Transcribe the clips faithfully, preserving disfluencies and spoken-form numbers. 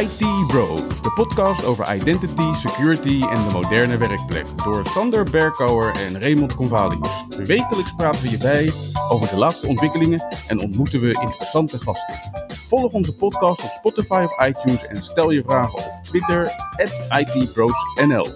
I T Bros, de podcast over identity, security en de moderne werkplek. Door Sander Berkouwer en Raymond Comvalius. Wekelijks praten we je bij over de laatste ontwikkelingen en ontmoeten we interessante gasten. Volg onze podcast op Spotify of iTunes en stel je vragen op Twitter, at I T Bros N L.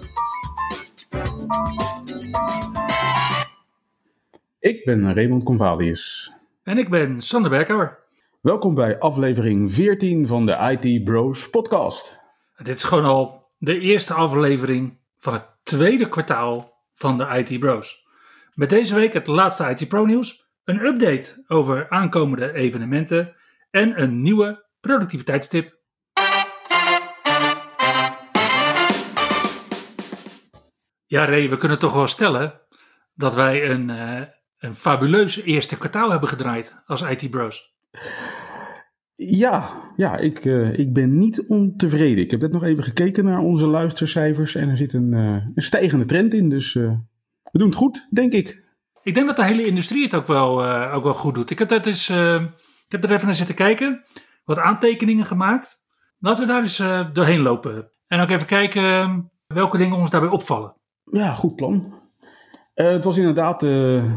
Ik ben Raymond Comvalius. En ik ben Sander Berkouwer. Welkom bij aflevering veertien van de I T Bros podcast. Dit is gewoon al de eerste aflevering van het tweede kwartaal van de I T Bros. Met deze week het laatste I T Pro nieuws, een update over aankomende evenementen en een nieuwe productiviteitstip. Ja Ray, we kunnen toch wel stellen dat wij een, uh, een fabuleuze eerste kwartaal hebben gedraaid als I T Bros. Ja, ja ik, uh, ik ben niet ontevreden. Ik heb net nog even gekeken naar onze luistercijfers en er zit een, uh, een stijgende trend in. Dus uh, we doen het goed, denk ik. Ik denk dat de hele industrie het ook wel, uh, ook wel goed doet. Ik heb, dat eens, uh, ik heb er even naar zitten kijken, wat aantekeningen gemaakt. Laten we daar eens uh, doorheen lopen en ook even kijken welke dingen ons daarbij opvallen. Ja, goed plan. Uh, het was inderdaad... Uh,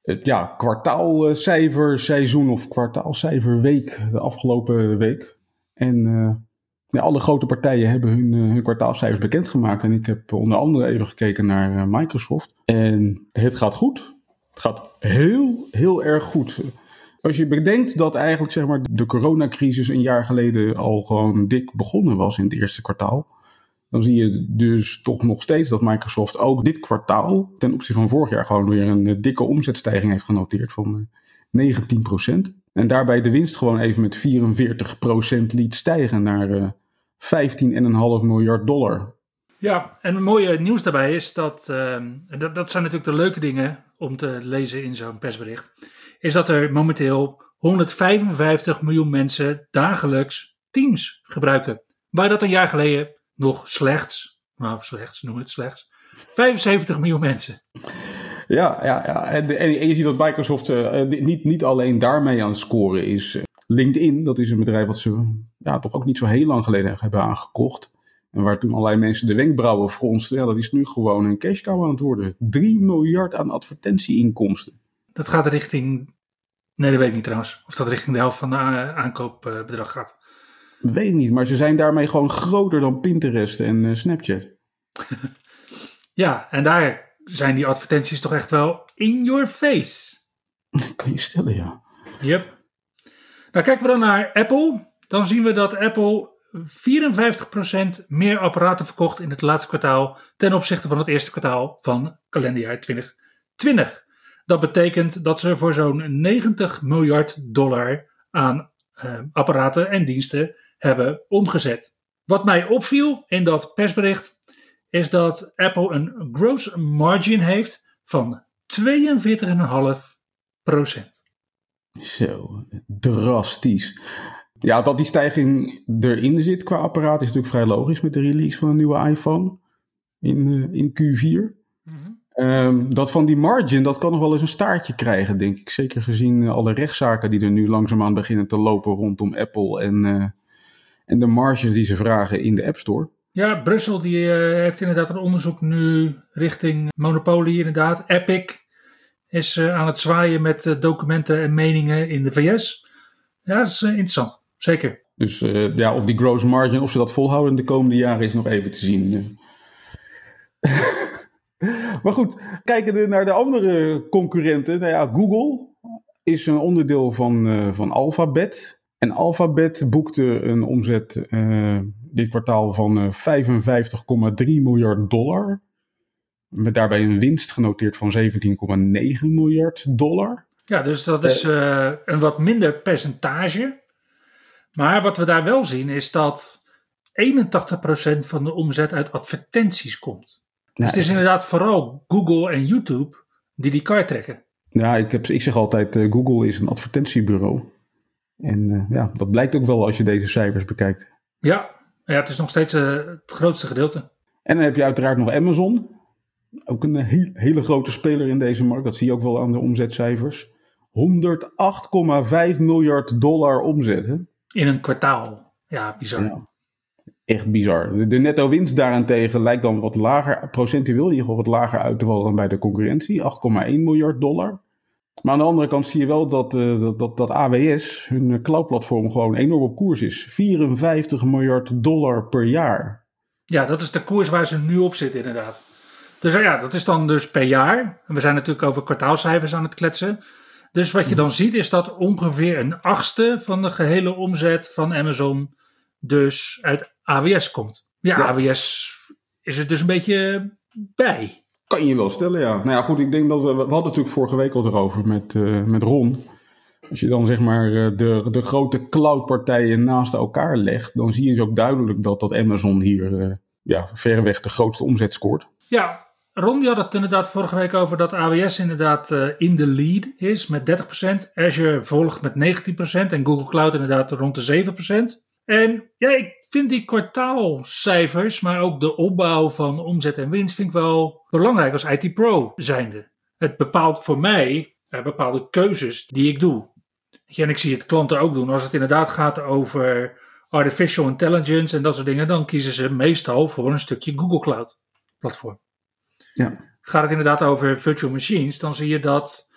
Het ja, kwartaalcijferseizoen of kwartaalcijferweek de afgelopen week. En uh, ja, alle grote partijen hebben hun, uh, hun kwartaalcijfers bekendgemaakt. En ik heb onder andere even gekeken naar uh, Microsoft. En het gaat goed. Het gaat heel, heel erg goed. Als je bedenkt dat eigenlijk zeg maar, de coronacrisis een jaar geleden al gewoon dik begonnen was in het eerste kwartaal. Dan zie je dus toch nog steeds dat Microsoft ook dit kwartaal ten opzichte van vorig jaar gewoon weer een dikke omzetstijging heeft genoteerd van negentien procent. En daarbij de winst gewoon even met vierenveertig procent liet stijgen naar uh, vijftien komma vijf miljard dollar. Ja, en het mooie nieuws daarbij is dat, uh, dat, dat zijn natuurlijk de leuke dingen om te lezen in zo'n persbericht, is dat er momenteel honderdvijfenvijftig miljoen mensen dagelijks Teams gebruiken. Waar dat een jaar geleden... nog slechts, nou slechts, noem het slechts, vijfenzeventig miljoen mensen. Ja, ja, ja. En, en je ziet dat Microsoft uh, niet, niet alleen daarmee aan het scoren is. LinkedIn, dat is een bedrijf wat ze ja, toch ook niet zo heel lang geleden hebben aangekocht. En waar toen allerlei mensen de wenkbrauwen fronsten. Ja, dat is nu gewoon een cash cow aan het worden. drie miljard aan advertentieinkomsten. Dat gaat richting, nee dat weet ik niet trouwens, of dat richting de helft van de aankoopbedrag gaat. Weet ik niet, maar ze zijn daarmee gewoon groter dan Pinterest en uh, Snapchat. Ja, en daar zijn die advertenties toch echt wel in your face. Kan je stellen, ja. Yep. Nou, kijken we dan naar Apple. Dan zien we dat Apple vierenvijftig procent meer apparaten verkocht in het laatste kwartaal ten opzichte van het eerste kwartaal van kalenderjaar twintig twintig. Dat betekent dat ze voor zo'n negentig miljard dollar aan uh, apparaten en diensten hebben omgezet. Wat mij opviel in dat persbericht is dat Apple een gross margin heeft van tweeënveertig komma vijf procent. Zo, drastisch. Ja, dat die stijging erin zit qua apparaat is natuurlijk vrij logisch met de release van een nieuwe iPhone in, in Q vier. Mm-hmm. Um, dat van die margin, dat kan nog wel eens een staartje krijgen, denk ik. Zeker gezien alle rechtszaken die er nu langzaamaan beginnen te lopen rondom Apple en... Uh, En de marges die ze vragen in de App Store. Ja, Brussel die uh, heeft inderdaad een onderzoek nu richting monopolie inderdaad. E P Y C is uh, aan het zwaaien met uh, documenten en meningen in de V S. Ja, dat is uh, interessant. Zeker. Dus uh, ja, of die gross margin, of ze dat volhouden de komende jaren is nog even te zien. Maar goed, kijken we naar de andere concurrenten. Nou ja, Google is een onderdeel van, uh, van Alphabet. En Alphabet boekte een omzet uh, dit kwartaal van uh, vijfenvijftig komma drie miljard dollar. Met daarbij een winst genoteerd van zeventien komma negen miljard dollar. Ja, dus dat is uh, een wat minder percentage. Maar wat we daar wel zien is dat eenentachtig procent van de omzet uit advertenties komt. Dus nou, het is inderdaad vooral Google en YouTube die die kar trekken. Ja, ik, heb, ik zeg altijd uh, Google is een advertentiebureau. En uh, ja, dat blijkt ook wel als je deze cijfers bekijkt. Ja, ja het is nog steeds uh, het grootste gedeelte. En dan heb je uiteraard nog Amazon. Ook een heel, hele grote speler in deze markt. Dat zie je ook wel aan de omzetcijfers. honderdacht komma vijf miljard dollar omzet. Hè? In een kwartaal. Ja, bizar. Ja. Echt bizar. De netto winst daarentegen lijkt dan wat lager, procentueel in ieder geval wat lager uit te vallen dan bij de concurrentie. acht komma één miljard dollar. Maar aan de andere kant zie je wel dat, uh, dat, dat, dat A W S, hun cloudplatform, gewoon enorm op koers is. vierenvijftig miljard dollar per jaar. Ja, dat is de koers waar ze nu op zitten inderdaad. Dus ja, dat is dan dus per jaar. En we zijn natuurlijk over kwartaalcijfers aan het kletsen. Dus wat je dan ziet is dat ongeveer een achtste van de gehele omzet van Amazon dus uit A W S komt. Ja, ja. A W S is er dus een beetje bij. Kan je wel stellen, ja. Nou ja, goed, ik denk dat we... We hadden natuurlijk vorige week al erover met, uh, met Ron. Als je dan zeg maar uh, de, de grote cloudpartijen naast elkaar legt, dan zie je dus ook duidelijk dat, dat Amazon hier uh, ja, verreweg de grootste omzet scoort. Ja, Ron die had het inderdaad vorige week over dat A W S inderdaad uh, in de lead is met dertig procent. Azure volgt met negentien procent en Google Cloud inderdaad rond de zeven procent. En ja, ik vind die kwartaalcijfers, maar ook de opbouw van omzet en winst, vind ik wel belangrijk als I T Pro zijnde. Het bepaalt voor mij uh, bepaalde keuzes die ik doe. En ik zie het klanten ook doen. Als het inderdaad gaat over artificial intelligence en dat soort dingen, dan kiezen ze meestal voor een stukje Google Cloud platform. Ja. Gaat het inderdaad over virtual machines, dan zie je dat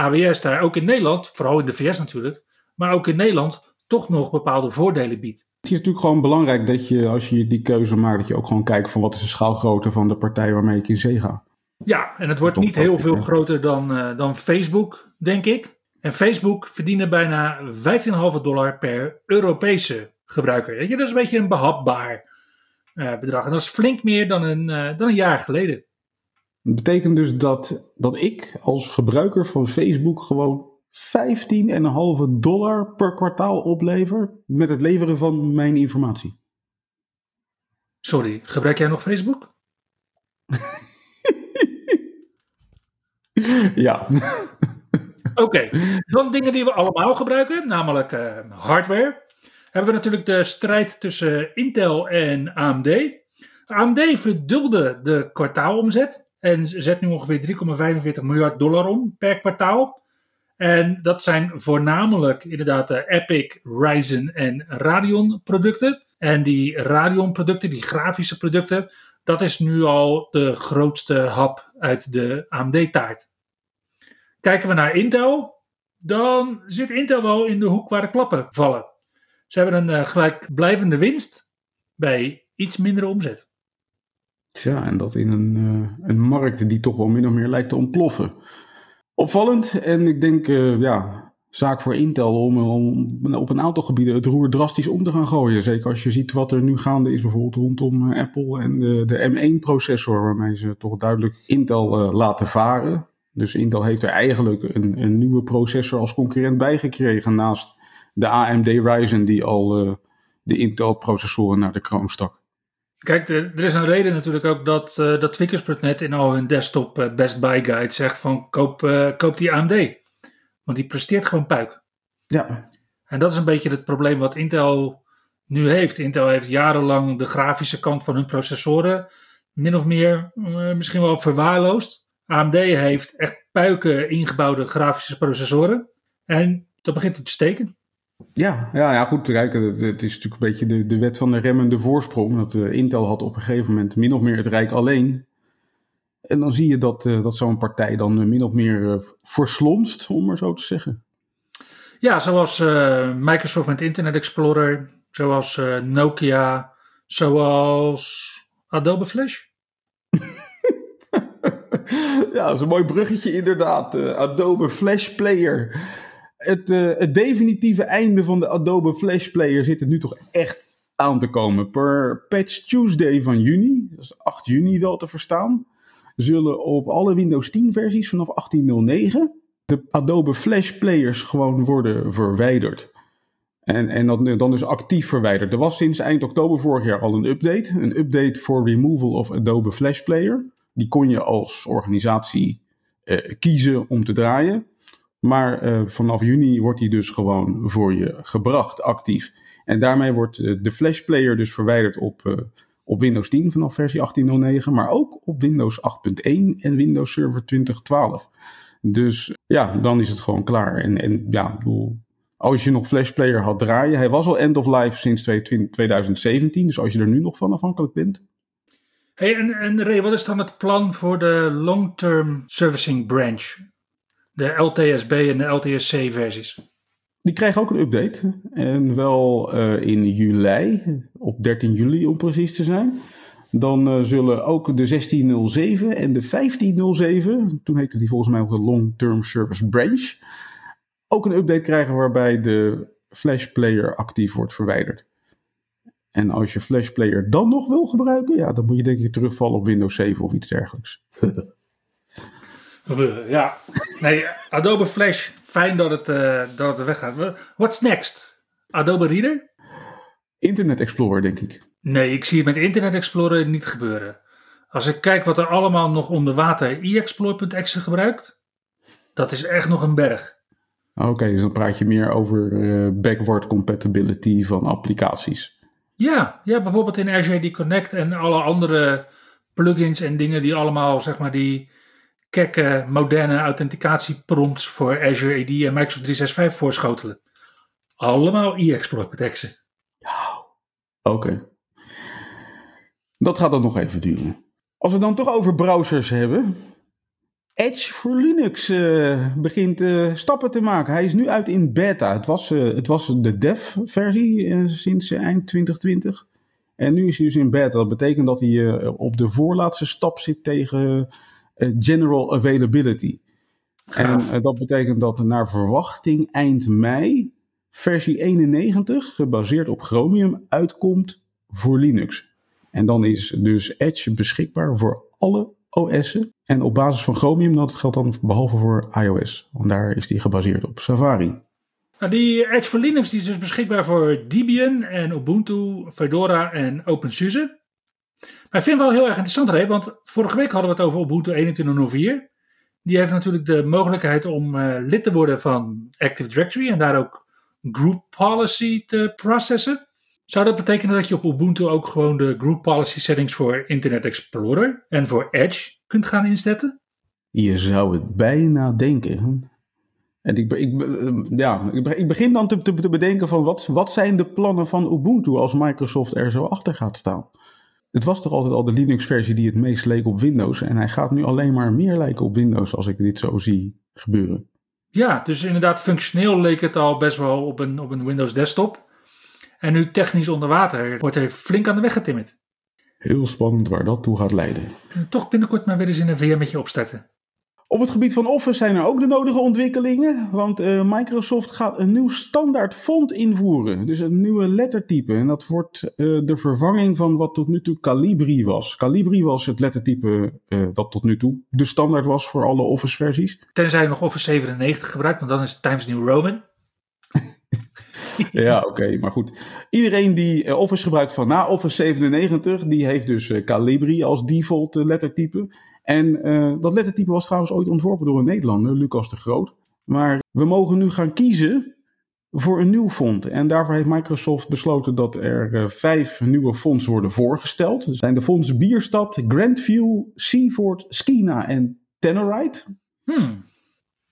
A W S daar ook in Nederland, vooral in de V S natuurlijk, maar ook in Nederland toch nog bepaalde voordelen biedt. Het is natuurlijk gewoon belangrijk dat je, als je die keuze maakt, dat je ook gewoon kijkt van wat is de schaalgrootte van de partij waarmee ik in zee ga. Ja, en het wordt niet heel veel groter dan, uh, dan Facebook, denk ik. En Facebook verdienen bijna vijftien komma vijf dollar per Europese gebruiker. Ja, dat is een beetje een behapbaar uh, bedrag. En dat is flink meer dan een, uh, dan een jaar geleden. Dat betekent dus dat, dat ik als gebruiker van Facebook gewoon vijftien komma vijf dollar per kwartaal oplever met het leveren van mijn informatie. Sorry, gebruik jij nog Facebook? Ja. Oké, okay. Dan dingen die we allemaal gebruiken, namelijk uh, hardware. Hebben we natuurlijk de strijd tussen Intel en A M D. A M D verdubbelde de kwartaalomzet en zet nu ongeveer drie komma vijfenveertig miljard dollar om per kwartaal. En dat zijn voornamelijk inderdaad de EPYC, Ryzen en Radeon producten. En die Radeon producten, die grafische producten, dat is nu al de grootste hap uit de A M D taart. Kijken we naar Intel, dan zit Intel wel in de hoek waar de klappen vallen. Ze hebben een gelijkblijvende winst bij iets mindere omzet. Ja, en dat in een, uh, een markt die toch wel min of meer lijkt te ontploffen. Opvallend, en ik denk, uh, ja, zaak voor Intel om, om op een aantal gebieden het roer drastisch om te gaan gooien. Zeker als je ziet wat er nu gaande is, bijvoorbeeld rondom uh, Apple en uh, de M één processor, waarmee ze toch duidelijk Intel uh, laten varen. Dus Intel heeft er eigenlijk een, een nieuwe processor als concurrent bij gekregen, naast de A M D Ryzen die al uh, de Intel-processoren naar de kroon stak. Kijk, er is een reden natuurlijk ook dat, uh, dat tweakers punt net in al hun desktop uh, Best Buy Guide zegt van koop, uh, koop die A M D. Want die presteert gewoon puik. Ja. En dat is een beetje het probleem wat Intel nu heeft. Intel heeft jarenlang de grafische kant van hun processoren min of meer uh, misschien wel verwaarloosd. A M D heeft echt puiken ingebouwde grafische processoren. En dat begint te steken. Ja, ja, ja, goed, kijk, het, het is natuurlijk een beetje de, de wet van de remmende voorsprong. Dat uh, Intel had op een gegeven moment min of meer het rijk alleen. En dan zie je dat, uh, dat zo'n partij dan uh, min of meer uh, verslonst, om maar zo te zeggen. Ja, zoals uh, Microsoft met Internet Explorer, zoals uh, Nokia, zoals Adobe Flash. Ja, dat is een mooi bruggetje inderdaad. Uh, Adobe Flash Player. Het, uh, het definitieve einde van de Adobe Flash Player zit er nu toch echt aan te komen. Per Patch Tuesday van juni, dat is acht juni wel te verstaan, zullen op alle Windows tien versies vanaf achttien nul negen de Adobe Flash Players gewoon worden verwijderd. En, en dat, dan dus actief verwijderd. Er was sinds eind oktober vorig jaar al een update. Een update for removal of Adobe Flash Player. Die kon je als organisatie uh, kiezen om te draaien. Maar uh, vanaf juni wordt die dus gewoon voor je gebracht, actief. En daarmee wordt uh, de Flash Player dus verwijderd op, uh, op Windows tien vanaf versie achttien nul negen. Maar ook op Windows acht punt één en Windows Server twintig twaalf. Dus ja, dan is het gewoon klaar. En, en ja, ik bedoel, als je nog Flash Player had draaien. Hij was al end of life sinds twintig zeventien. Dus als je er nu nog van afhankelijk bent. Hey, en, en Ray, wat is dan het plan voor de long-term servicing branch? De L T S B en de L T S C versies. Die krijgen ook een update. En wel uh, in juli, op dertien juli om precies te zijn. Dan uh, zullen ook de zestien nul zeven en de vijftien nul zeven, toen heette die volgens mij ook de Long Term Service Branch, ook een update krijgen waarbij de Flash Player actief wordt verwijderd. En als je Flash Player dan nog wil gebruiken, ja, dan moet je denk ik terugvallen op Windows zeven of iets dergelijks. Ja, nee, Adobe Flash, fijn dat het, uh, dat het weggaat. What's next? Adobe Reader? Internet Explorer, denk ik. Nee, ik zie het met Internet Explorer niet gebeuren. Als ik kijk wat er allemaal nog onder water e-explorer.exe gebruikt, dat is echt nog een berg. Oké, okay, dus dan praat je meer over uh, backward compatibility van applicaties. Ja, ja, bijvoorbeeld in Azure A D Connect en alle andere plugins en dingen die allemaal, zeg maar, die kekke, moderne authenticatieprompts voor Azure A D en Microsoft driehonderdvijfenzestig voorschotelen. Allemaal e-explorer.exe. Ja, oké. Okay. Dat gaat dan nog even duren. Als we dan toch over browsers hebben. Edge voor Linux uh, begint uh, stappen te maken. Hij is nu uit in beta. Het was, uh, het was de dev versie uh, sinds uh, eind twintig twintig. En nu is hij dus in beta. Dat betekent dat hij uh, op de voorlaatste stap zit tegen uh, general availability. Gaaf. En uh, dat betekent dat naar verwachting eind mei versie eenennegentig gebaseerd op Chromium uitkomt voor Linux. En dan is dus Edge beschikbaar voor alle O S'en. En op basis van Chromium, dat geldt dan behalve voor iOS. Want daar is die gebaseerd op Safari. Nou, die Edge voor Linux die is dus beschikbaar voor Debian en Ubuntu, Fedora en OpenSUSE. Maar ik vind het wel heel erg interessant, Ray, want vorige week hadden we het over Ubuntu eenentwintig nul vier. Die heeft natuurlijk de mogelijkheid om uh, lid te worden van Active Directory en daar ook group policy te processen. Zou dat betekenen dat je op Ubuntu ook gewoon de group policy settings voor Internet Explorer en voor Edge kunt gaan inzetten? Je zou het bijna denken. En ik, ik, ja, ik begin dan te, te bedenken van wat, wat zijn de plannen van Ubuntu als Microsoft er zo achter gaat staan. Het was toch altijd al de Linux-versie die het meest leek op Windows. En hij gaat nu alleen maar meer lijken op Windows als ik dit zo zie gebeuren. Ja, dus inderdaad functioneel leek het al best wel op een, op een Windows desktop. En nu technisch onder water wordt er flink aan de weg getimmerd. Heel spannend waar dat toe gaat leiden. En toch binnenkort maar weer eens in een V M'tje opstarten. Op het gebied van Office zijn er ook de nodige ontwikkelingen. Want uh, Microsoft gaat een nieuw standaard font invoeren. Dus een nieuwe lettertype. En dat wordt uh, de vervanging van wat tot nu toe Calibri was. Calibri was het lettertype uh, dat tot nu toe de standaard was voor alle Office versies. Tenzij je nog Office zevenennegentig gebruikt, want dan is het Times New Roman. Ja, oké, okay, maar goed. Iedereen die Office gebruikt van na Office zevenennegentig, die heeft dus Calibri als default lettertype. En uh, dat lettertype was trouwens ooit ontworpen door een Nederlander, Lucas de Groot. Maar we mogen nu gaan kiezen voor een nieuw font. En daarvoor heeft Microsoft besloten dat er uh, vijf nieuwe fonts worden voorgesteld. Dat zijn de fonts Bierstad, Grandview, Seaford, Skeena en Tannerite. Hmm.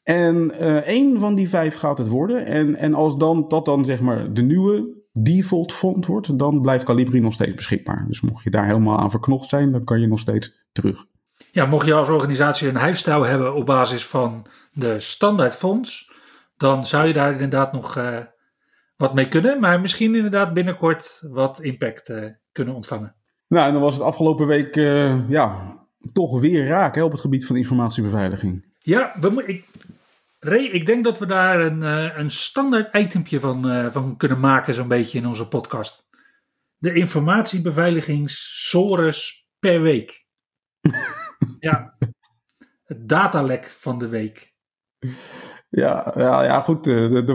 En uh, één van die vijf gaat het worden. En, en als dan, dat dan zeg maar de nieuwe default font wordt, dan blijft Calibri nog steeds beschikbaar. Dus mocht je daar helemaal aan verknocht zijn, dan kan je nog steeds terug. Ja, mocht je als organisatie een huistouw hebben op basis van de standaard fonts, dan zou je daar inderdaad nog uh, wat mee kunnen. Maar misschien inderdaad binnenkort wat impact uh, kunnen ontvangen. Nou, en dan was het afgelopen week uh, ja, toch weer raak hè, op het gebied van informatiebeveiliging. Ja, we mo- ik, Ray, ik denk dat we daar een, uh, een standaard itempje van, uh, van kunnen maken zo'n beetje in onze podcast. De informatiebeveiligingsores per week. Ja, het datalek van de week. Ja, ja, ja goed, er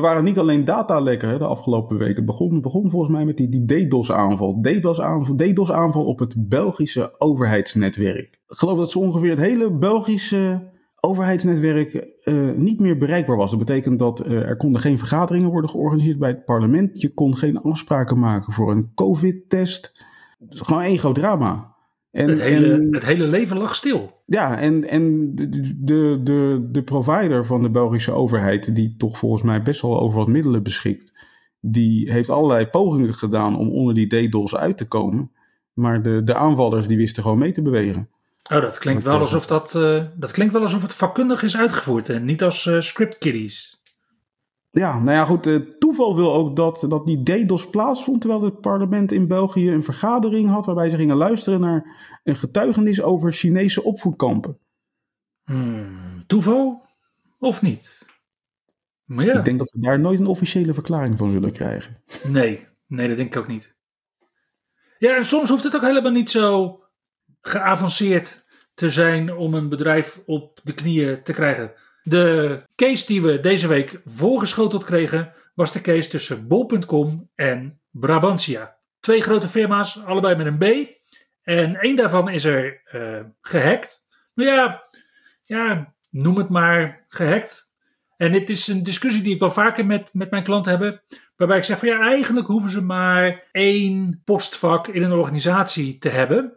waren niet alleen datalekken hè, de afgelopen weken. Het begon, begon volgens mij met die, die DDoS-aanval. DDoS-aanval, DDoS-aanval op het Belgische overheidsnetwerk. Ik geloof dat ze ongeveer het hele Belgische overheidsnetwerk uh, niet meer bereikbaar was. Dat betekent dat uh, er konden geen vergaderingen worden georganiseerd bij het parlement. Je kon geen afspraken maken voor een COVID-test. Gewoon één groot drama. En, het, hele, en, het hele leven lag stil. Ja, en, en de, de, de, de provider van de Belgische overheid, die toch volgens mij best wel over wat middelen beschikt, die heeft allerlei pogingen gedaan om onder die DDoS uit te komen. Maar de, de aanvallers die wisten gewoon mee te bewegen. Oh, dat klinkt wel alsof dat, uh, dat klinkt wel alsof het vakkundig is uitgevoerd en niet als uh, script kiddies. Ja, nou ja, goed. Uh, toeval wil ook dat, dat die DDoS plaatsvond terwijl het parlement in België een vergadering had waarbij ze gingen luisteren naar een getuigenis over Chinese opvoedkampen. Hmm, toeval of niet? Maar ja. Ik denk dat we daar nooit een officiële verklaring van zullen krijgen. Nee, nee, dat denk ik ook niet. Ja, en soms hoeft het ook helemaal niet zo geavanceerd te zijn om een bedrijf op de knieën te krijgen. De case die we deze week voorgeschoteld kregen was de case tussen bol punt com en Brabantia. Twee grote firma's, allebei met een B. En één daarvan is er uh, gehackt. Nou ja, ja, noem het maar gehackt. En dit is een discussie die ik wel vaker met, met mijn klanten heb. Waarbij ik zeg van ja, eigenlijk hoeven ze maar één postvak in een organisatie te hebben.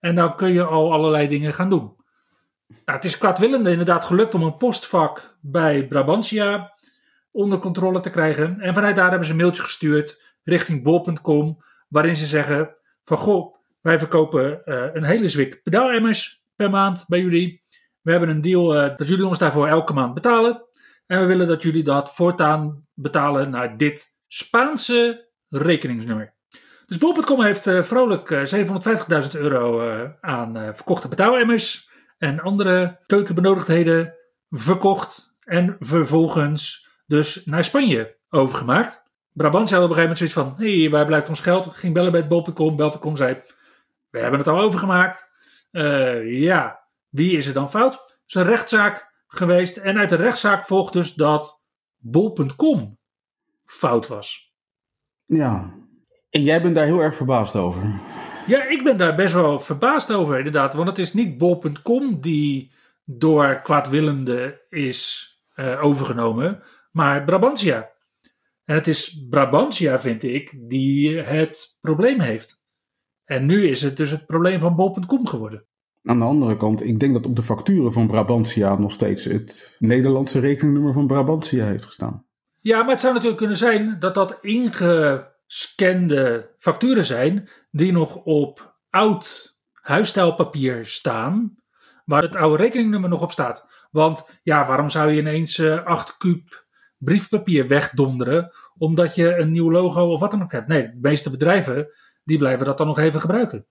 En dan kun je al allerlei dingen gaan doen. Nou, het is kwaadwillende inderdaad gelukt om een postvak bij Brabantia onder controle te krijgen. En vanuit daar hebben ze een mailtje gestuurd richting bol punt com. Waarin ze zeggen van goh, wij verkopen uh, een hele zwik pedaalemmers per maand bij jullie. We hebben een deal uh, dat jullie ons daarvoor elke maand betalen. En we willen dat jullie dat voortaan betalen naar dit Spaanse rekeningsnummer. Dus bol punt com heeft uh, vrolijk uh, zevenhonderdvijftigduizend euro uh, aan uh, verkochte betaalemmers en andere keukenbenodigdheden verkocht. En vervolgens dus naar Spanje overgemaakt. Brabantia had op een gegeven moment zoiets van, hé, hey, waar blijft ons geld? Ging bellen bij bol punt com. bol punt com zei, we hebben het al overgemaakt. Uh, ja, wie is er dan fout? Het is een rechtszaak geweest. En uit de rechtszaak volgt dus dat bol punt com fout was. Ja, en jij bent daar heel erg verbaasd over. Ja, ik ben daar best wel verbaasd over inderdaad. Want het is niet bol punt com die door kwaadwillende is uh, overgenomen. Maar Brabantia. En het is Brabantia, vind ik, die het probleem heeft. En nu is het dus het probleem van bol punt com geworden. Aan de andere kant, ik denk dat op de facturen van Brabantia nog steeds het Nederlandse rekeningnummer van Brabantia heeft gestaan. Ja, maar het zou natuurlijk kunnen zijn dat dat ingescande facturen zijn die nog op oud huisstijlpapier staan, waar het oude rekeningnummer nog op staat. Want ja, waarom zou je ineens uh, acht kuub briefpapier wegdonderen omdat je een nieuw logo of wat dan ook hebt? Nee, de meeste bedrijven die blijven dat dan nog even gebruiken.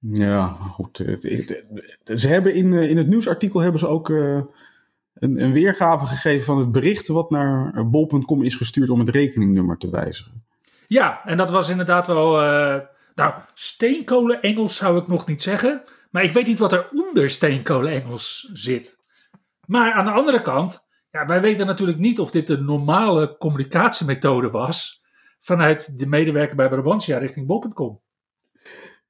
Ja, goed. Het, het, het, ze hebben in, in het nieuwsartikel hebben ze ook uh, een, een weergave gegeven van het bericht wat naar bol punt com is gestuurd om het rekeningnummer te wijzigen. Ja, en dat was inderdaad wel... Uh, nou, steenkolen Engels zou ik nog niet zeggen, maar ik weet niet wat er onder steenkolen Engels zit. Maar aan de andere kant, ja, wij weten natuurlijk niet of dit de normale communicatiemethode was vanuit de medewerker bij Brabantia richting bol punt com.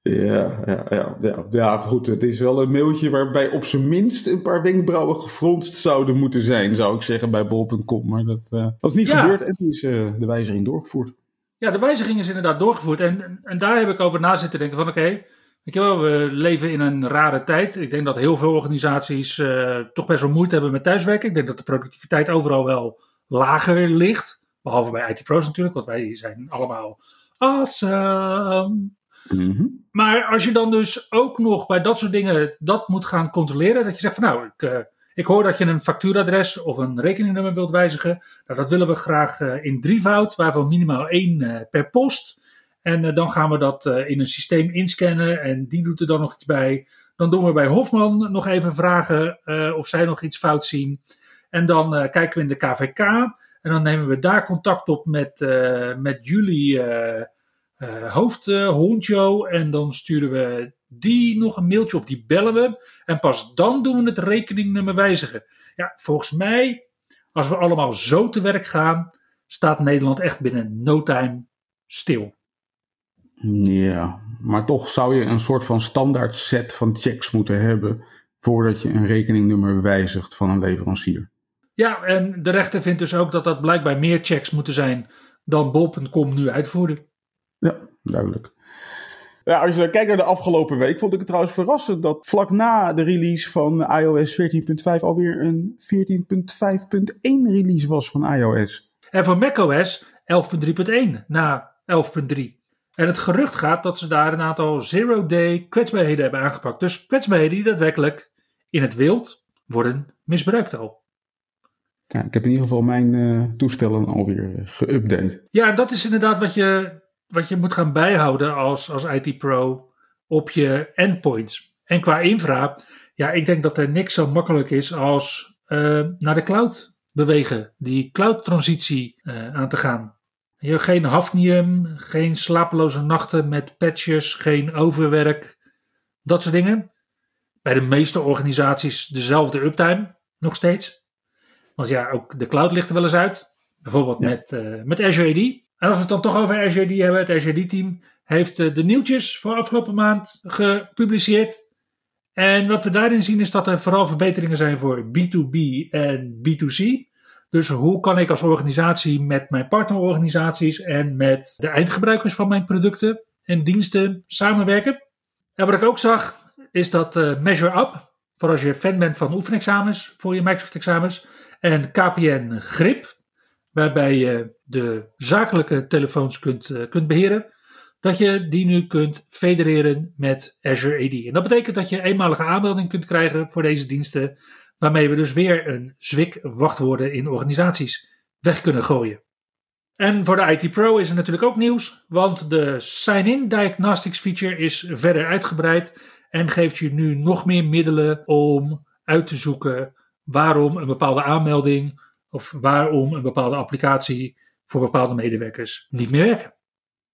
Ja, ja, ja, ja, ja, goed, het is wel een mailtje waarbij op zijn minst een paar wenkbrauwen gefronst zouden moeten zijn, zou ik zeggen, bij bol punt com. Maar dat, uh, dat is niet ja. gebeurd en toen is uh, de wijziging doorgevoerd. Ja, de wijziging is inderdaad doorgevoerd en, en daar heb ik over na zitten denken van oké, okay, we leven in een rare tijd. Ik denk dat heel veel organisaties uh, toch best wel moeite hebben met thuiswerken. Ik denk dat de productiviteit overal wel lager ligt, behalve bij I T Pros natuurlijk, want wij zijn allemaal awesome. Mm-hmm. Maar als je dan dus ook nog bij dat soort dingen dat moet gaan controleren, dat je zegt van nou, ik, uh, ik hoor dat je een factuuradres of een rekeningnummer wilt wijzigen. Nou, dat willen we graag uh, in drievoud, waarvan minimaal één uh, per post. En uh, dan gaan we dat uh, in een systeem inscannen en die doet er dan nog iets bij. Dan doen we bij Hofman nog even vragen uh, of zij nog iets fout zien. En dan uh, kijken we in de K V K en dan nemen we daar contact op met, uh, met jullie... Uh, Uh, hoofdhondjo uh, en dan sturen we die nog een mailtje of die bellen we en pas dan doen we het rekeningnummer wijzigen. Ja, volgens mij, als we allemaal zo te werk gaan, staat Nederland echt binnen no time stil. Ja, maar toch zou je een soort van standaard set van checks moeten hebben voordat je een rekeningnummer wijzigt van een leverancier. Ja, en de rechter vindt dus ook dat dat blijkbaar meer checks moeten zijn dan bol punt com nu uitvoerde. Ja, duidelijk. Ja, als je kijkt naar de afgelopen week, vond ik het trouwens verrassend dat vlak na de release van iOS veertien punt vijf alweer een veertien punt vijf punt één release was van iOS. En van macOS elf punt drie punt één na elf punt drie. En het gerucht gaat dat ze daar een aantal zero-day kwetsbaarheden hebben aangepakt. Dus kwetsbaarheden die daadwerkelijk in het wild worden misbruikt al. Ja, ik heb in ieder geval mijn uh, toestellen alweer uh, geüpdate. Ja, en dat is inderdaad wat je... wat je moet gaan bijhouden als, als I T Pro op je endpoints. En qua infra, ja, ik denk dat er niks zo makkelijk is als uh, naar de cloud bewegen. Die cloud-transitie uh, aan te gaan. Je hebt geen hafnium, geen slapeloze nachten met patches, geen overwerk. Dat soort dingen. Bij de meeste organisaties dezelfde uptime, nog steeds. Want ja, ook de cloud ligt er wel eens uit. Bijvoorbeeld ja. met, uh, met Azure A D. En als we het dan toch over Azure A D hebben, het Azure A D-team heeft de nieuwtjes voor afgelopen maand gepubliceerd. En wat we daarin zien is dat er vooral verbeteringen zijn voor B twee B en B twee C. Dus hoe kan ik als organisatie met mijn partnerorganisaties en met de eindgebruikers van mijn producten en diensten samenwerken? En wat ik ook zag is dat Measure Up, voor als je fan bent van oefenexamens, voor je Microsoft-examens, en K P N Grip, waarbij je de zakelijke telefoons kunt, uh, kunt beheren, dat je die nu kunt federeren met Azure A D. En dat betekent dat je eenmalige aanmelding kunt krijgen voor deze diensten, waarmee we dus weer een zwik wachtwoorden in organisaties weg kunnen gooien. En voor de I T Pro is er natuurlijk ook nieuws, want de Sign-in Diagnostics feature is verder uitgebreid en geeft je nu nog meer middelen om uit te zoeken waarom een bepaalde aanmelding of waarom een bepaalde applicatie voor bepaalde medewerkers niet meer werken.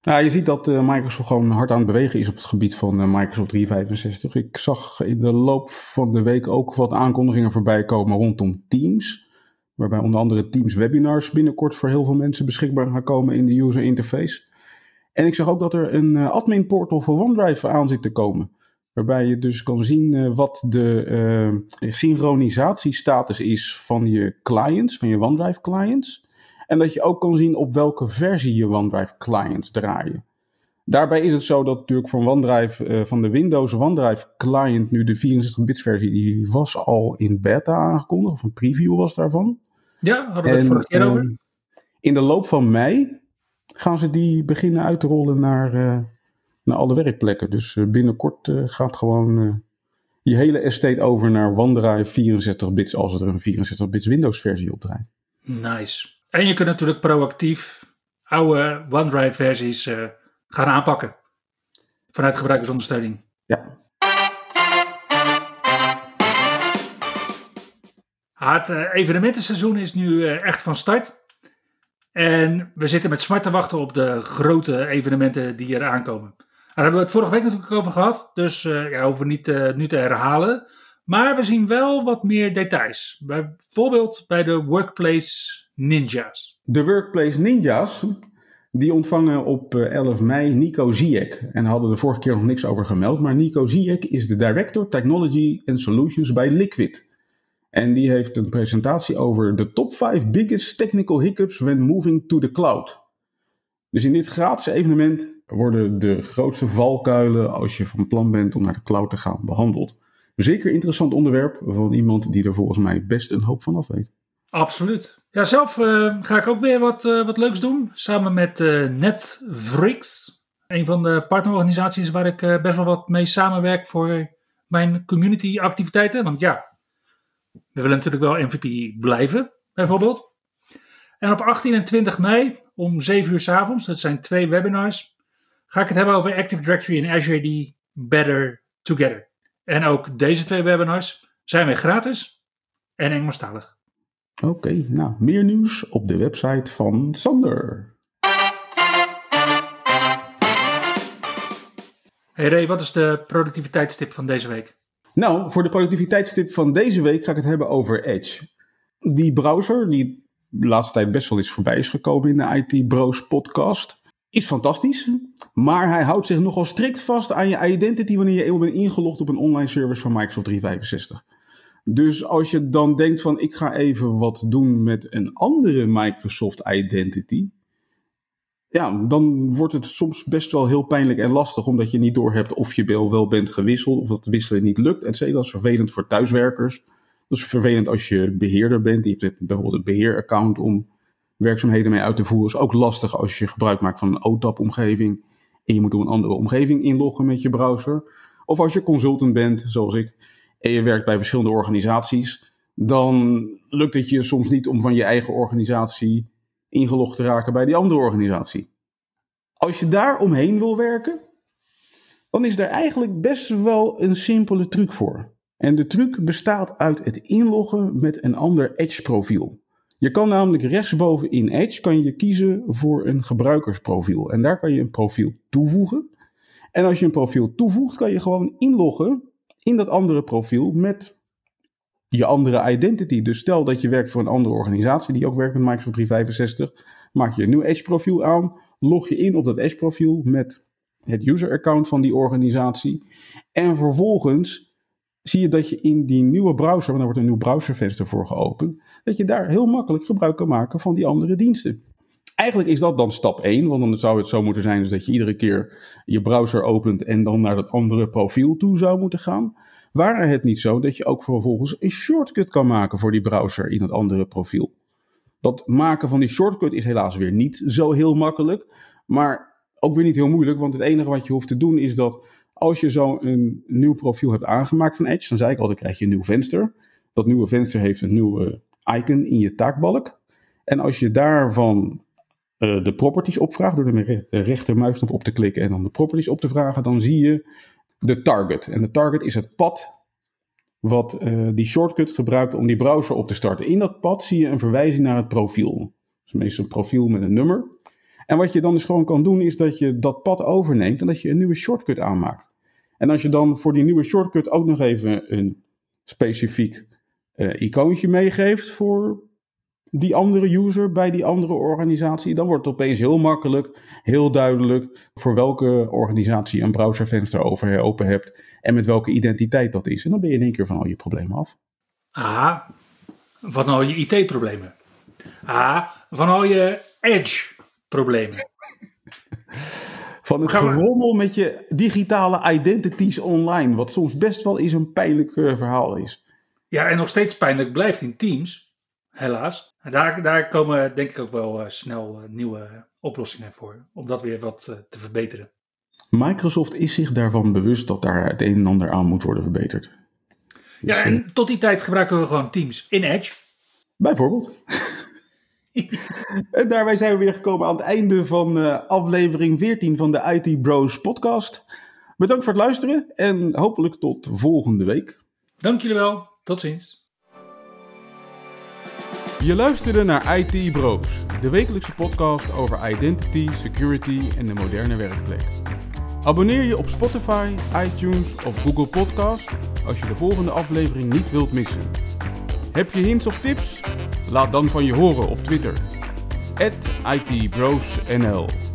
Nou, je ziet dat uh, Microsoft gewoon hard aan het bewegen is op het gebied van uh, Microsoft driehonderdvijfenzestig. Ik zag in de loop van de week ook wat aankondigingen voorbij komen rondom Teams. Waarbij onder andere Teams webinars binnenkort voor heel veel mensen beschikbaar gaan komen in de user interface. En ik zag ook dat er een uh, admin portal voor OneDrive aan zit te komen. Waarbij je dus kan zien wat de uh, synchronisatiestatus is van je clients, van je OneDrive clients. En dat je ook kan zien op welke versie je OneDrive clients draaien. Daarbij is het zo dat natuurlijk van OneDrive, uh, van de Windows OneDrive client nu de vierenzestig bits versie, die was al in beta aangekondigd, of een preview was daarvan. Ja, hadden we en, het vorige keer over. Uh, in de loop van mei gaan ze die beginnen uit te rollen naar... Uh, naar alle werkplekken. Dus binnenkort uh, gaat gewoon uh, je hele estate over naar OneDrive vierenzestig bits... als er een vierenzestig bits Windows versie op draait. Nice. En je kunt natuurlijk proactief oude OneDrive versies uh, gaan aanpakken. Vanuit gebruikersondersteuning. Ja. Het uh, evenementenseizoen is nu uh, echt van start. En we zitten met smart te wachten op de grote evenementen die er aankomen. Daar hebben we het vorige week natuurlijk over gehad. Dus uh, ja, hoeven we niet uh, nu te herhalen. Maar we zien wel wat meer details. Bijvoorbeeld bij de Workplace Ninjas. De Workplace Ninjas, die ontvangen op elf mei Nico Ziek. En hadden de vorige keer nog niks over gemeld. Maar Nico Ziek is de Director Technology and Solutions bij Liquid. En die heeft een presentatie over de top vijf biggest technical hiccups when moving to the cloud. Dus in dit gratis evenement worden de grootste valkuilen als je van plan bent om naar de cloud te gaan behandeld. Zeker interessant onderwerp van iemand die er volgens mij best een hoop van af weet. Absoluut. Ja, zelf uh, ga ik ook weer wat, uh, wat leuks doen. Samen met uh, Netflix. Een van de partnerorganisaties waar ik uh, best wel wat mee samenwerk voor mijn community activiteiten. Want ja... we willen natuurlijk wel M V P blijven, bijvoorbeeld. En op achttien en twintig mei, om zeven uur 's avonds, dat zijn twee webinars, ga ik het hebben over Active Directory en Azure A D Better Together. En ook deze twee webinars zijn weer gratis en Engelstalig. Oké, okay, nou, meer nieuws op de website van Sander. Hey Ray, wat is de productiviteitstip van deze week? Nou, voor de productiviteitstip van deze week ga ik het hebben over Edge. Die browser, die de laatste tijd best wel eens voorbij is gekomen in de I T Bros podcast, is fantastisch. Maar hij houdt zich nogal strikt vast aan je identity wanneer je eenmaal bent ingelogd op een online service van Microsoft driehonderdvijfenzestig. Dus als je dan denkt van ik ga even wat doen met een andere Microsoft identity, ja, dan wordt het soms best wel heel pijnlijk en lastig, omdat je niet doorhebt of je wel bent gewisseld, of dat wisselen niet lukt, et cetera. Dat is vervelend voor thuiswerkers. Dat is vervelend als je beheerder bent. Je hebt bijvoorbeeld een beheeraccount om werkzaamheden mee uit te voeren. Dat is ook lastig als je gebruik maakt van een O T A P-omgeving en je moet door een andere omgeving inloggen met je browser. Of als je consultant bent, zoals ik, en je werkt bij verschillende organisaties, dan lukt het je soms niet om van je eigen organisatie ingelogd te raken bij die andere organisatie. Als je daar omheen wil werken, dan is daar eigenlijk best wel een simpele truc voor. En de truc bestaat uit het inloggen met een ander Edge-profiel. Je kan namelijk rechtsboven in Edge kan je kiezen voor een gebruikersprofiel. En daar kan je een profiel toevoegen. En als je een profiel toevoegt, kan je gewoon inloggen in dat andere profiel met je andere identity. Dus stel dat je werkt voor een andere organisatie die ook werkt met Microsoft driehonderdvijfenzestig. Maak je een nieuw Edge-profiel aan. Log je in op dat Edge-profiel met het user-account van die organisatie. En vervolgens zie je dat je in die nieuwe browser, want er wordt een nieuw browservenster voor geopend, dat je daar heel makkelijk gebruik kan maken van die andere diensten. Eigenlijk is dat dan stap één, want dan zou het zo moeten zijn dus dat je iedere keer je browser opent en dan naar dat andere profiel toe zou moeten gaan. Waren het niet zo dat je ook vervolgens een shortcut kan maken voor die browser in dat andere profiel. Dat maken van die shortcut is helaas weer niet zo heel makkelijk, maar ook weer niet heel moeilijk, want het enige wat je hoeft te doen is dat als je zo een nieuw profiel hebt aangemaakt van Edge, dan zei ik al, dan krijg je een nieuw venster. Dat nieuwe venster heeft een nieuw uh, icon in je taakbalk. En als je daarvan uh, de properties opvraagt, door de, re- de rechtermuisknop op te klikken en dan de properties op te vragen, dan zie je de target. En de target is het pad wat uh, die shortcut gebruikt om die browser op te starten. In dat pad zie je een verwijzing naar het profiel. Dat is meestal een profiel met een nummer. En wat je dan dus gewoon kan doen, is dat je dat pad overneemt en dat je een nieuwe shortcut aanmaakt. En als je dan voor die nieuwe shortcut ook nog even een specifiek uh, icoontje meegeeft voor die andere user bij die andere organisatie, dan wordt het opeens heel makkelijk, heel duidelijk voor welke organisatie een browservenster over open hebt en met welke identiteit dat is. En dan ben je in één keer van al je problemen af. Ah, van al je I T-problemen. Ah, van al je Edge-problemen. Van het gerommel met je digitale identities online. Wat soms best wel eens een pijnlijk uh, verhaal is. Ja, en nog steeds pijnlijk blijft in Teams. Helaas. Daar, daar komen denk ik ook wel uh, snel uh, nieuwe oplossingen voor. Om dat weer wat uh, te verbeteren. Microsoft is zich daarvan bewust dat daar het een en ander aan moet worden verbeterd. Dus, ja, en tot die tijd gebruiken we gewoon Teams in Edge. Bijvoorbeeld. En daarbij zijn we weer gekomen aan het einde van uh, aflevering veertien van de I T Bros podcast. Bedankt voor het luisteren en hopelijk tot volgende week. Dank jullie wel, tot ziens. Je luisterde naar I T Bros, de wekelijkse podcast over identity, security en de moderne werkplek. Abonneer je op Spotify, iTunes of Google Podcast als je de volgende aflevering niet wilt missen. Heb je hints of tips? Laat dan van je horen op Twitter. at I T Bros N L